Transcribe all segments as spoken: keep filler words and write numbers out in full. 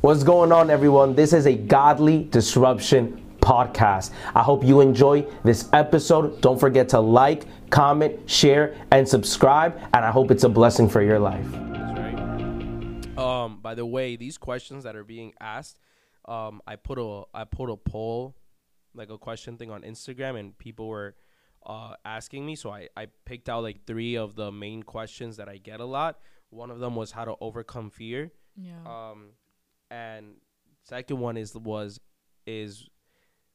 What's going on, everyone? This is A Godly Disruption podcast. I hope you enjoy this episode. Don't forget to like, comment, share, and subscribe. And I hope it's a blessing for your life. That's right. Um, by the way, these questions that are being asked, um, I put a I put a poll, like a question thing on Instagram, and people were uh, asking me. So I, I picked out like three of the main questions that I get a lot. One of them was how to overcome fear. Yeah. Um, and second one is was is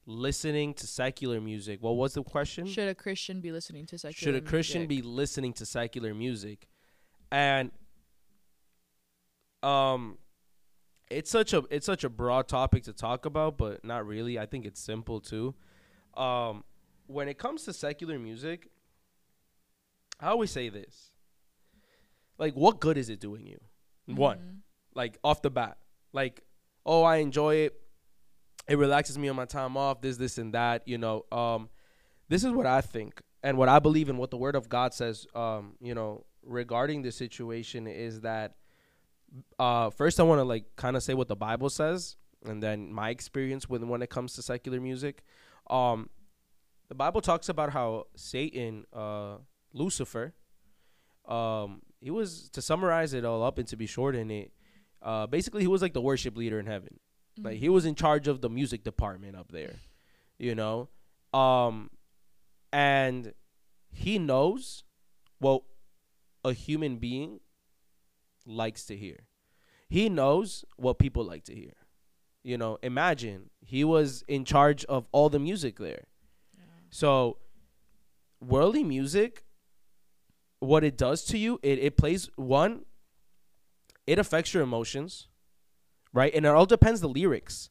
listening to secular music. What was the question? Should a Christian be listening to secular music? Should a Christian music? be listening to secular music? And um it's such a it's such a broad topic to talk about, but not really. I think it's simple too. Um when it comes to secular music, I always say this. Like, what good is it doing you? Mm-hmm. One. Like, off the bat. Like, oh, I enjoy it. It relaxes me on my time off, this, this, and that, you know. Um, this is what I think and what I believe in, what the Word of God says, um, you know, regarding this situation is that uh, first I want to, like, kind of say what the Bible says and then my experience with when it comes to secular music. Um, the Bible talks about how Satan, uh, Lucifer, um, he was, to summarize it all up and to be short in it, Uh, basically, he was like the worship leader in heaven. Mm-hmm. Like, he was in charge of the music department up there, you know? Um, and he knows what a human being likes to hear. He knows what people like to hear. You know, imagine he was in charge of all the music there. Yeah. So worldly music, what it does to you, it, it plays one... It affects your emotions, right? And it all depends the lyrics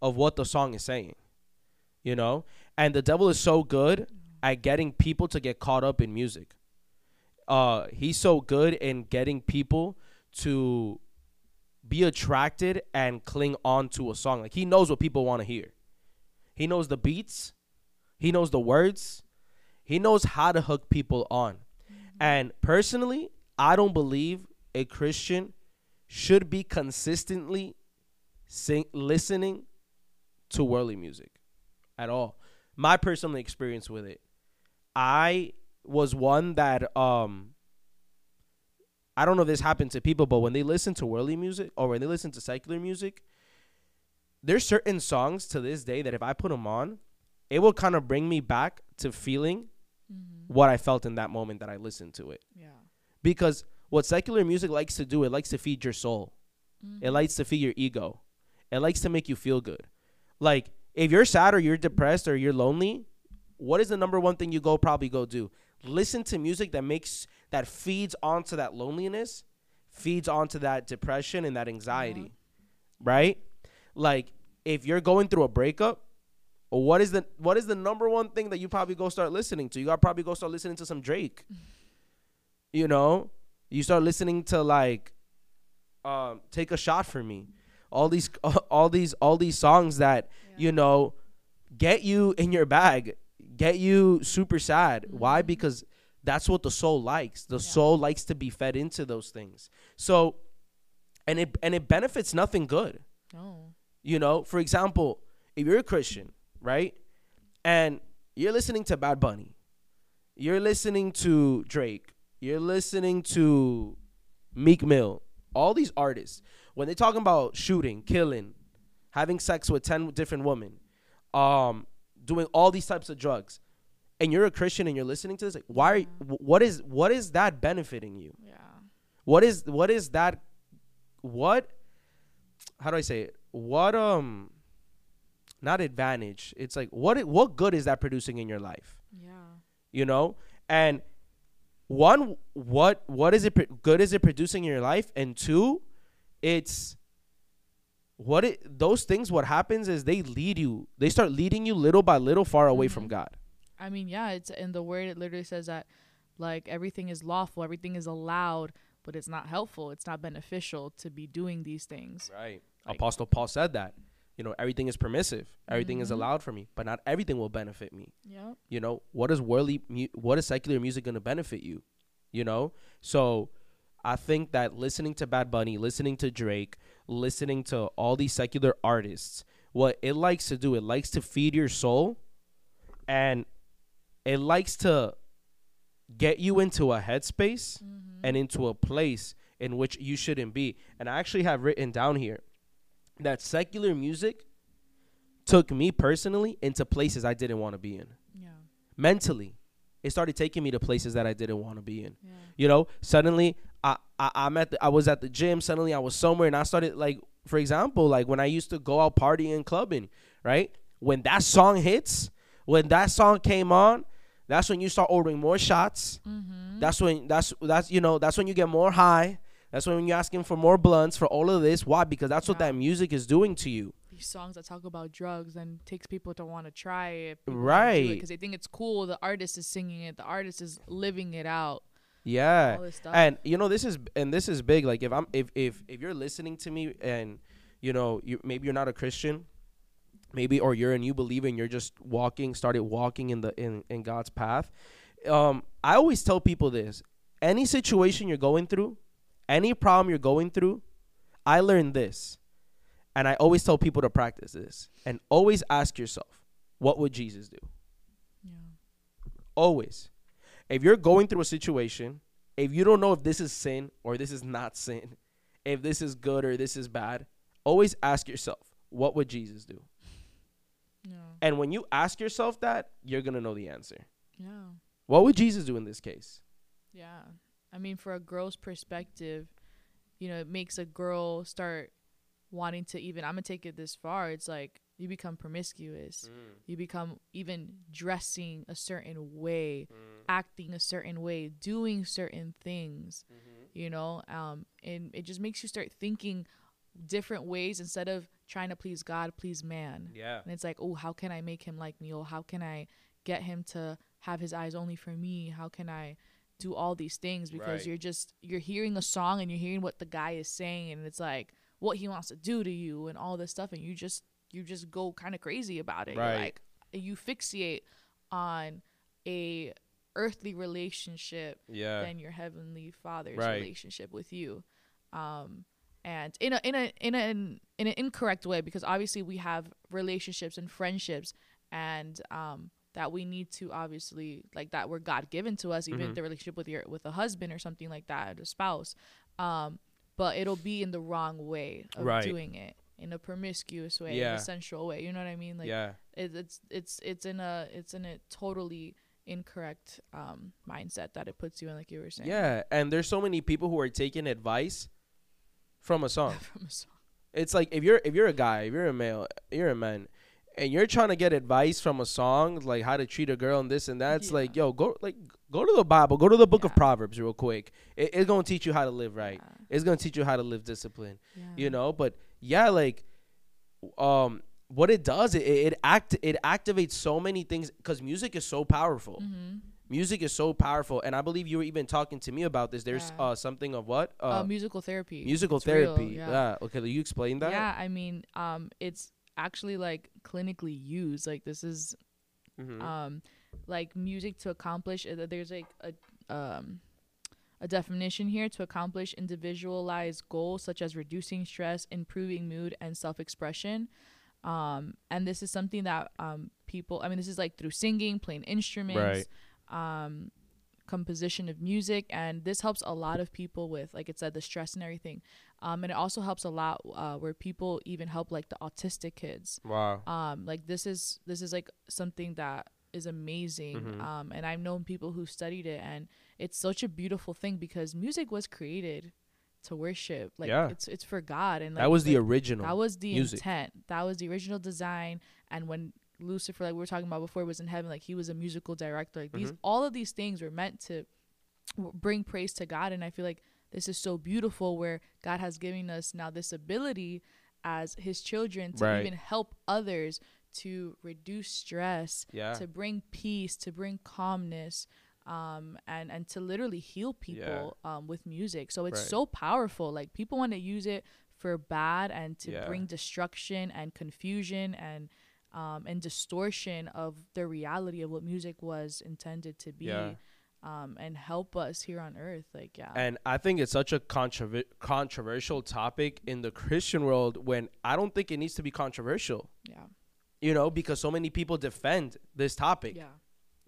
of what the song is saying, you know? And the devil is so good at getting people to get caught up in music. Uh, he's so good in getting people to be attracted and cling on to a song. Like, he knows what people want to hear. He knows the beats. He knows the words. He knows how to hook people on. And personally, I don't believe a Christian should be consistently sing, listening to worldly music at all. My personal experience with it, I was one that, um, I don't know if this happened to people, but when they listen to worldly music or when they listen to secular music, there's certain songs to this day that if I put them on, it will kind of bring me back to feeling mm-hmm. what I felt in that moment that I listened to it. Yeah. Because what secular music likes to do, it likes to feed your soul. Mm-hmm. It likes to feed your ego. It likes to make you feel good. Like, if you're sad or you're depressed or you're lonely, what is the number one thing you go probably go do? Listen to music that makes, that feeds onto that loneliness, feeds onto that depression and that anxiety, mm-hmm. right? Like, if you're going through a breakup, what is the what is the number one thing that you probably go start listening to? You gotta probably go start listening to some Drake, mm-hmm. you know? You start listening to, like, um, Take a Shot for Me. All these all these, all these songs that, yeah. you know, get you in your bag, get you super sad. Mm-hmm. Why? Because that's what the soul likes. The yeah. soul likes to be fed into those things. So, and it, and it benefits nothing good. Oh. You know, for example, if you're a Christian, right, and you're listening to Bad Bunny, you're listening to Drake, you're listening to Meek Mill, all these artists, when they're talking about shooting, killing, having sex with ten different women, um, doing all these types of drugs, and you're a Christian and you're listening to this, like, why? Yeah. What is what is that benefiting you? Yeah. What is what is that? What? How do I say it? What um, not advantage. It's like what what good is that producing in your life? Yeah. You know, and. One, what what is it good is it producing in your life? And two, it's what it, those things, what happens is they lead you. They start leading you little by little far away mm-hmm. from God. I mean, yeah, it's in the word. It literally says that, like, everything is lawful. Everything is allowed, but it's not helpful. It's not beneficial to be doing these things. Right. Like, Apostle Paul said that, you know, everything is permissive. Everything mm-hmm. is allowed for me, but not everything will benefit me. Yeah. You know, what is worldly, mu- what is secular music going to benefit you? You know? So I think that listening to Bad Bunny, listening to Drake, listening to all these secular artists, what it likes to do, it likes to feed your soul, and it likes to get you into a headspace mm-hmm. and into a place in which you shouldn't be. And I actually have written down here that secular music took me personally into places I didn't want to be in. Yeah. Mentally, it started taking me to places that I didn't want to be in. Yeah. You know, suddenly I, I, I'm at the, I was at the gym. Suddenly I was somewhere and I started, like, for example, like when I used to go out partying, clubbing, right? When that song hits, when that song came on, that's when you start ordering more shots. Mm-hmm. That's when that's that's you know that's when you get more high. That's when you're asking for more blunts, for all of this. Why? Because that's yeah. what that music is doing to you. These songs that talk about drugs and takes people to want to try it, right? Because they think it's cool. The artist is singing it. The artist is living it out. Yeah, all this stuff. And you know this is and this is big. Like if I'm if if if you're listening to me and you know you maybe you're not a Christian. Maybe, or you're a new believer and you're just walking, started walking in the in, in God's path. Um, I always tell people this. Any situation you're going through, any problem you're going through, I learned this. And I always tell people to practice this. And always ask yourself, what would Jesus do? Yeah. Always. If you're going through a situation, if you don't know if this is sin or this is not sin, if this is good or this is bad, always ask yourself, what would Jesus do? No. And when you ask yourself that, you're going to know the answer. Yeah. What would Jesus do in this case? Yeah. I mean, for a girl's perspective, you know, it makes a girl start wanting to even, I'm going to take it this far. It's like you become promiscuous. Mm. You become even dressing a certain way, mm. acting a certain way, doing certain things, mm-hmm. you know, um, and it just makes you start thinking different ways instead of trying to please God, please man. Yeah. And it's like, oh, how can I make him like me? Oh, how can I get him to have his eyes only for me? How can I do all these things? Because right. you're just, you're hearing a song and you're hearing what the guy is saying. And it's like what he wants to do to you and all this stuff. And you just, you just go kind of crazy about it. Right. You're like, you fixate on a earthly relationship yeah. than your heavenly father's right. relationship with you. Um, And in a in a in a in an incorrect way, because obviously we have relationships and friendships, and um, that we need to obviously like that were God given to us, even mm-hmm. the relationship with your with a husband or something like that, a spouse. Um, but it'll be in the wrong way of right. doing it, in a promiscuous way, yeah. in a sensual way. You know what I mean? Like yeah. it, it's it's it's in a it's in a totally incorrect um, mindset that it puts you in, like you were saying. Yeah, and there's so many people who are taking advice. From a song. From a song. It's like if you're if you're a guy, if you're a male, you're a man, and you're trying to get advice from a song, like how to treat a girl and this and that. It's yeah. like, yo, go like go to the Bible, go to the book yeah. of Proverbs real quick. It, it's gonna teach you how to live right. Yeah. It's gonna teach you how to live discipline. Yeah. You know, but yeah, like, um, what it does, it it act it activates so many things because music is so powerful. Mm-hmm. Music is so powerful, and I believe you were even talking to me about this. There's yeah. uh, something of what? Uh, uh, musical therapy. Musical it's therapy. Real, yeah. yeah. Okay, will you explain that? Yeah, I mean, um, it's actually, like, clinically used. Like, this is, mm-hmm. um, like, music to accomplish. Uh, there's, like, a um, a definition here. To accomplish individualized goals such as reducing stress, improving mood, and self-expression. Um, and this is something that um, people, I mean, this is, like, through singing, playing instruments. Right. Um, composition of music, and this helps a lot of people with, like it said, the stress and everything. Um, and it also helps a lot uh, where people even help like the autistic kids. Wow. Um, like this is this is like something that is amazing. Mm-hmm. Um, and I've known people who studied it, and it's such a beautiful thing because music was created to worship. Like yeah. it's it's for God, and like, that was the like, original. That was the music. Intent. That was the original design, and when Lucifer, like we were talking about before, was in heaven, like he was a musical director, like these mm-hmm. all of these things were meant to w- bring praise to God. And I feel like this is so beautiful where God has given us now this ability as his children to right. even help others, to reduce stress, yeah. to bring peace, to bring calmness, um and and to literally heal people yeah. um with music. So it's right. so powerful. Like people want to use it for bad and to yeah. bring destruction and confusion and Um, and distortion of the reality of what music was intended to be. Yeah. um, and help us here on earth. Like, yeah. And I think it's such a controver- controversial topic in the Christian world, when I don't think it needs to be controversial. Yeah. You know, because so many people defend this topic. Yeah.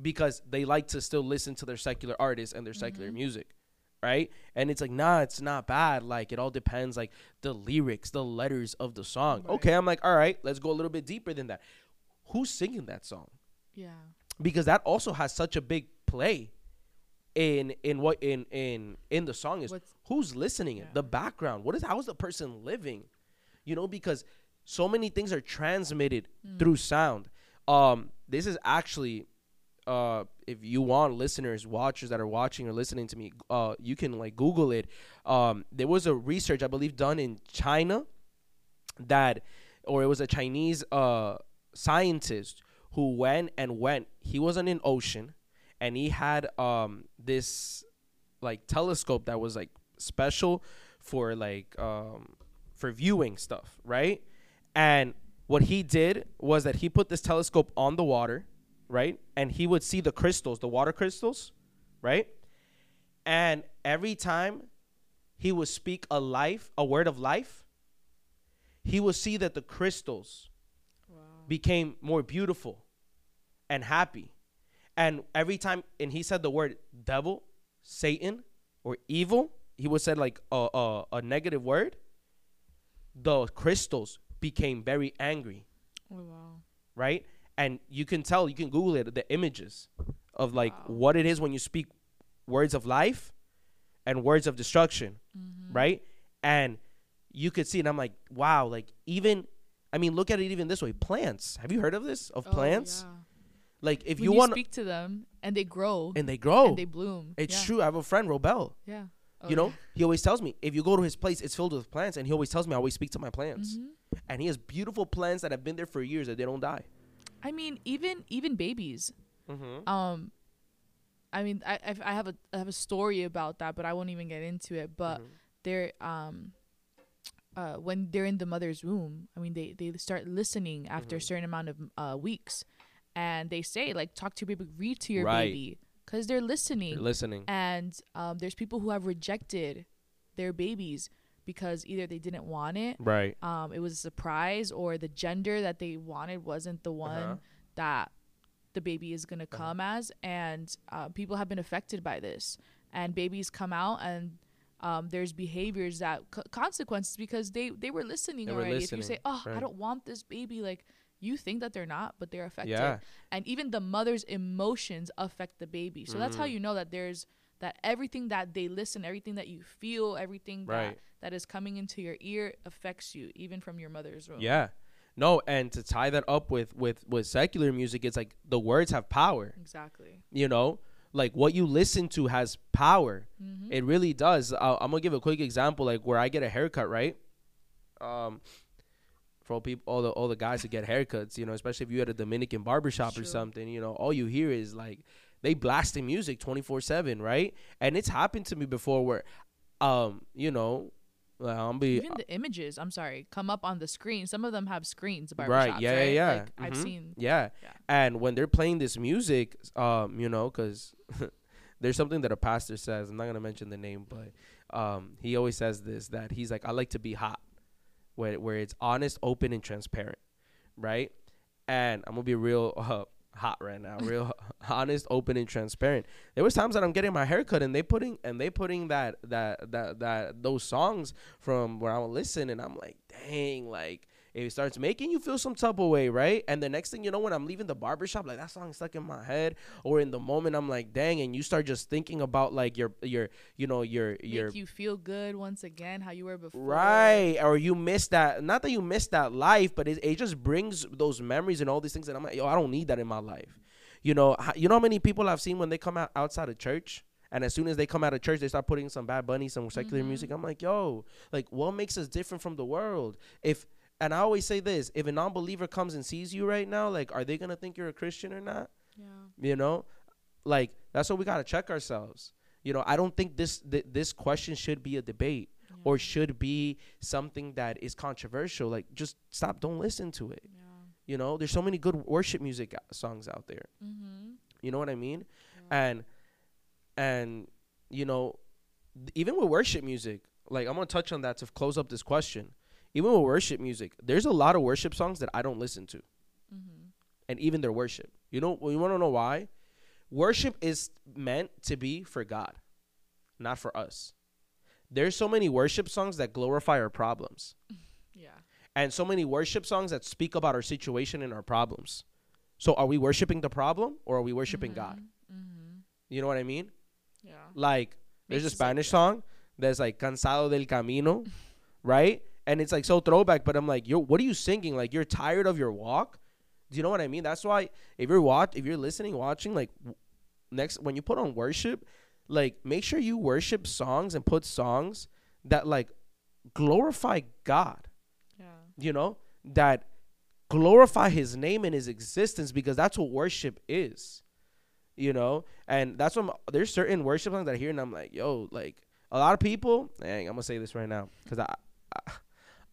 Because they like to still listen to their secular artists and their secular mm-hmm. music. Right. And it's like, nah, it's not bad. Like, it all depends, like the lyrics, the letters of the song. Right. Okay. I'm like, all right, let's go a little bit deeper than that. Who's singing that song? Yeah. Because that also has such a big play in in what in in in the song is. What's, who's listening? Yeah. The background. What is how is the person living? You know, because so many things are transmitted mm. through sound. Um, this is actually, uh, if you want listeners, watchers that are watching or listening to me, uh, you can like Google it. Um, there was a research I believe done in China that, or it was a Chinese uh scientist who went and went. He was in an ocean, and he had um this like telescope that was like special for like um for viewing stuff, right? And what he did was that he put this telescope on the water, right? And he would see the crystals, the water crystals, right? And every time he would speak a life, a word of life, he would see that the crystals wow. became more beautiful and happy. And every time, and he said the word devil, Satan, or evil, he would say like a, a, a negative word, the crystals became very angry. Oh, wow. Right? And you can tell, you can Google it, the images of like wow. what it is when you speak words of life and words of destruction, mm-hmm. right? And you could see, and I'm like, wow, like even, I mean, look at it even this way. Plants. Have you heard of this? Of oh, plants? Yeah. Like if when you, you want to speak to them and they grow. And they grow. And they bloom. It's yeah. true. I have a friend, Robel. Yeah. Oh, you know, yeah. he always tells me, if you go to his place, it's filled with plants. And he always tells me, I always speak to my plants. Mm-hmm. And he has beautiful plants that have been there for years that they don't die. I mean, even even babies. Mm-hmm. Um, I mean, I I have a I have a story about that, but I won't even get into it. But mm-hmm. they're um, uh, when they're in the mother's womb, I mean, they they start listening after mm-hmm. a certain amount of uh, weeks, and they say like, talk to your baby, read to your right. baby, because they're listening. They're listening. And um, there's people who have rejected their babies because either they didn't want it, right? Um, it was a surprise, or the gender that they wanted wasn't the one uh-huh. that the baby is gonna uh-huh. come as, and uh, people have been affected by this. And babies come out, and um, there's behaviors that c- consequences because they they were listening they already. Were listening. If you say, "Oh, right. I don't want this baby," like you think that they're not, but they're affected. Yeah. And even the mother's emotions affect the baby, so mm-hmm. that's how you know that there's. That everything that they listen, everything that you feel, everything right. that, that is coming into your ear affects you, even from your mother's womb. Yeah. No, and to tie that up with, with, with secular music, it's like the words have power. Exactly. You know, like what you listen to has power. Mm-hmm. It really does. I'll, I'm going to give a quick example, like where I get a haircut, right? Um, for all people, all the, all the guys who get haircuts, you know, especially if you're at a Dominican barbershop sure. or something, you know, all you hear is like, they blasting music twenty-four seven, right? And it's happened to me before where, um, you know, I'll be even the images. I'm sorry, come up on the screen. Some of them have screens, barbershops, right? Yeah, right? yeah, yeah. Like, mm-hmm. I've seen. Yeah. yeah, and when they're playing this music, um, you know, because there's something that a pastor says. I'm not gonna mention the name, but um, he always says this that he's like, I like to be hot, where where it's honest, open, and transparent, right? And I'm gonna be real. Uh, hot right now, real honest, open, and transparent. There was times that I'm getting my haircut and they putting and they putting that that that that those songs from where I would listen, and I'm like, dang, like it starts making you feel some type of way, right? And the next thing you know, when I'm leaving the barbershop, like that song stuck in my head, or in the moment I'm like, dang, and you start just thinking about like your your you know your your make you feel good once again how you were before, right? Or you miss that, not that you miss that life, but it, it just brings those memories and all these things that I'm like, yo, I don't need that in my life, you know. You know how many people I've seen when they come out outside of church. And as soon as they come out of church, they start putting some Bad Bunny, some secular mm-hmm. music. I'm like, yo, like what makes us different from the world? If And I always say this, if a non-believer comes and sees you right now, like, are they going to think you're a Christian or not? Yeah. You know, like, that's what we got to check ourselves. You know, I don't think this th- this question should be a debate yeah. or should be something that is controversial. Like, just stop. Don't listen to it. Yeah. You know, there's so many good worship music songs out there. Mm-hmm. You know what I mean? Yeah. And And, you know, even with worship music, like, I'm going to touch on that to close up this question. Even with worship music, there's a lot of worship songs that I don't listen to. Mm-hmm. And even their worship. You know, you want to know why? Worship is meant to be for God, not for us. There's so many worship songs that glorify our problems. Yeah. And so many worship songs that speak about our situation and our problems. So are we worshiping the problem or are we worshiping mm-hmm. God? Mm-hmm. You know what I mean? Yeah. Like, there's a Spanish song that's like Cansado del Camino, right? And it's like so throwback, but I'm like, yo, what are you singing? Like, you're tired of your walk? Do you know what I mean? That's why if you're watch, if you're listening, watching, like, w- next when you put on worship, like, make sure you worship songs and put songs that, like, glorify God. Yeah. You know, that glorify his name and his existence, because that's what worship is. You know, and that's what there's certain worship songs that I hear and I'm like, yo, like, a lot of people, dang, I'm gonna say this right now because I, I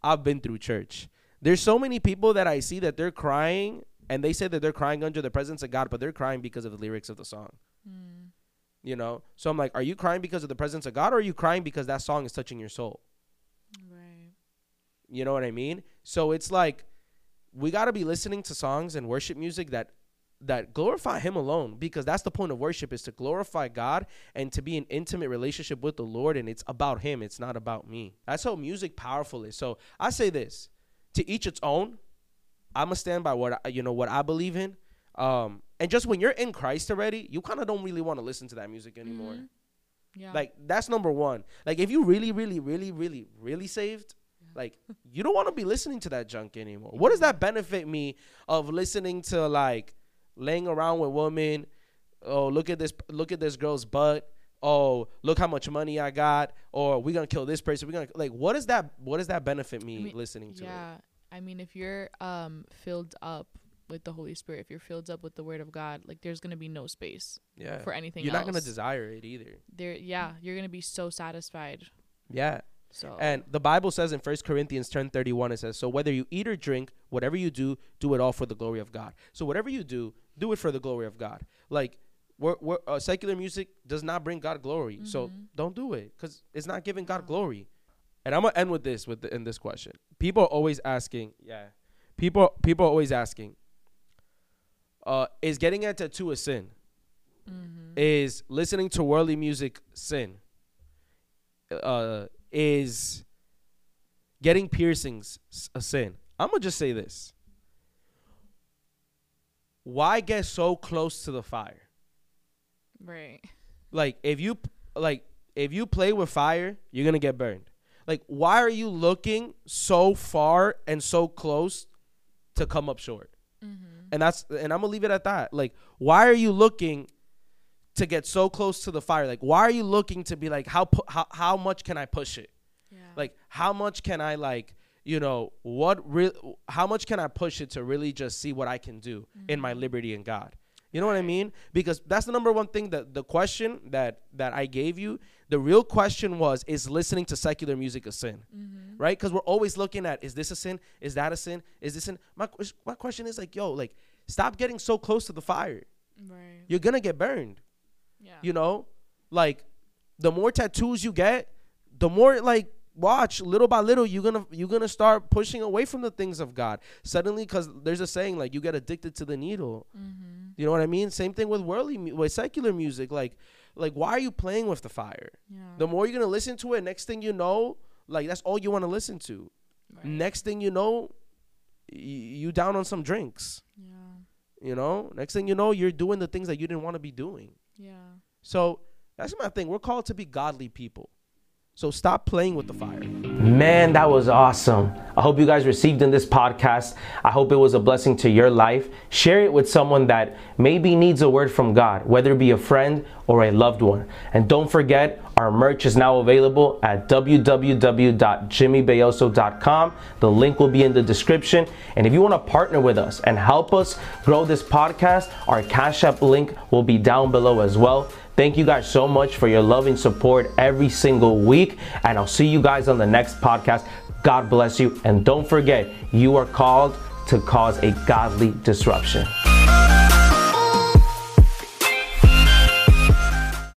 I've been through church. There's so many people that I see that they're crying, and they say that they're crying under the presence of God, but they're crying because of the lyrics of the song. Mm. You know, so I'm like, are you crying because of the presence of God, or are you crying because that song is touching your soul? Right. You know what I mean? So it's like, we gotta be listening to songs and worship music that that glorify him alone, because that's the point of worship, is to glorify God and to be in intimate relationship with the Lord. And it's about him. It's not about me. That's how music powerful is. So I say this, to each its own. I'm going to stand by what, I, you know, what I believe in. Um, and just when you're in Christ already, you kind of don't really want to listen to that music anymore. Mm-hmm. Yeah. Like, that's number one. Like, if you really, really, really, really, really saved, like, you don't want to be listening to that junk anymore. What does that benefit me of listening to, like, laying around with women? Oh, look at this! Look at this girl's butt. Oh, look how much money I got. Or we're gonna kill this person. We're gonna, like, what is that? What does that benefit me I mean, listening to? Yeah, it? I mean, if you're um filled up with the Holy Spirit, if you're filled up with the Word of God, like, there's gonna be no space. Yeah. For anything. You're else. Not gonna desire it either. There, yeah, you're gonna be so satisfied. Yeah. So. And the Bible says in First Corinthians ten thirty-one, it says, so whether you eat or drink, whatever you do, do it all for the glory of God. So whatever you do, do it for the glory of God. Like, we're, we're, uh, secular music does not bring God glory. Mm-hmm. So don't do it, because it's not giving God glory. And I'm going to end with this, with the, in this question. People are always asking, yeah, people, people are always asking, uh, is getting a tattoo a sin? Mm-hmm. Is listening to worldly music sin? Uh... Is getting piercings a sin? I'm going to just say this. Why get so close to the fire? Right. Like, if you like if you play with fire, you're going to get burned. Like, why are you looking so far and so close to come up short? Mm-hmm. And that's and I'm going to leave it at that. Like, why are you looking to get so close to the fire? Like, why are you looking to be like, how pu- how, how much can I push it? Yeah. Like, how much can I, like, you know, what re- how much can I push it to really just see what I can do mm-hmm. in my liberty in God? You know right. what I mean? Because that's the number one thing, that the question that that I gave you, the real question was, is listening to secular music a sin? Mm-hmm. Right? Because we're always looking at, is this a sin? Is that a sin? Is this sin? My, my question is, like, yo, like, stop getting so close to the fire. Right. You're going to get burned. Yeah. You know, like, the more tattoos you get, the more, like, watch, little by little, you're going to you're going to start pushing away from the things of God suddenly, because there's a saying, like, you get addicted to the needle. Mm-hmm. You know what I mean? Same thing with worldly, with secular music. Like, like, why are you playing with the fire? Yeah. The more you're going to listen to it, next thing you know, like, that's all you want to listen to. Right. Next thing you know, y- you down on some drinks. Yeah. You know, next thing you know, you're doing the things that you didn't want to be doing. Yeah. So that's my thing. We're called to be godly people. So stop playing with the fire. Man, that was awesome. I hope you guys received in this podcast. I hope it was a blessing to your life. Share it with someone that maybe needs a word from God, whether it be a friend or a loved one. And don't forget, our merch is now available at w w w dot jimmy belloso dot com. The link will be in the description. And if you want to partner with us and help us grow this podcast, our Cash App link will be down below as well. Thank you guys so much for your love and support every single week. And I'll see you guys on the next podcast. God bless you. And don't forget, you are called to cause a godly disruption.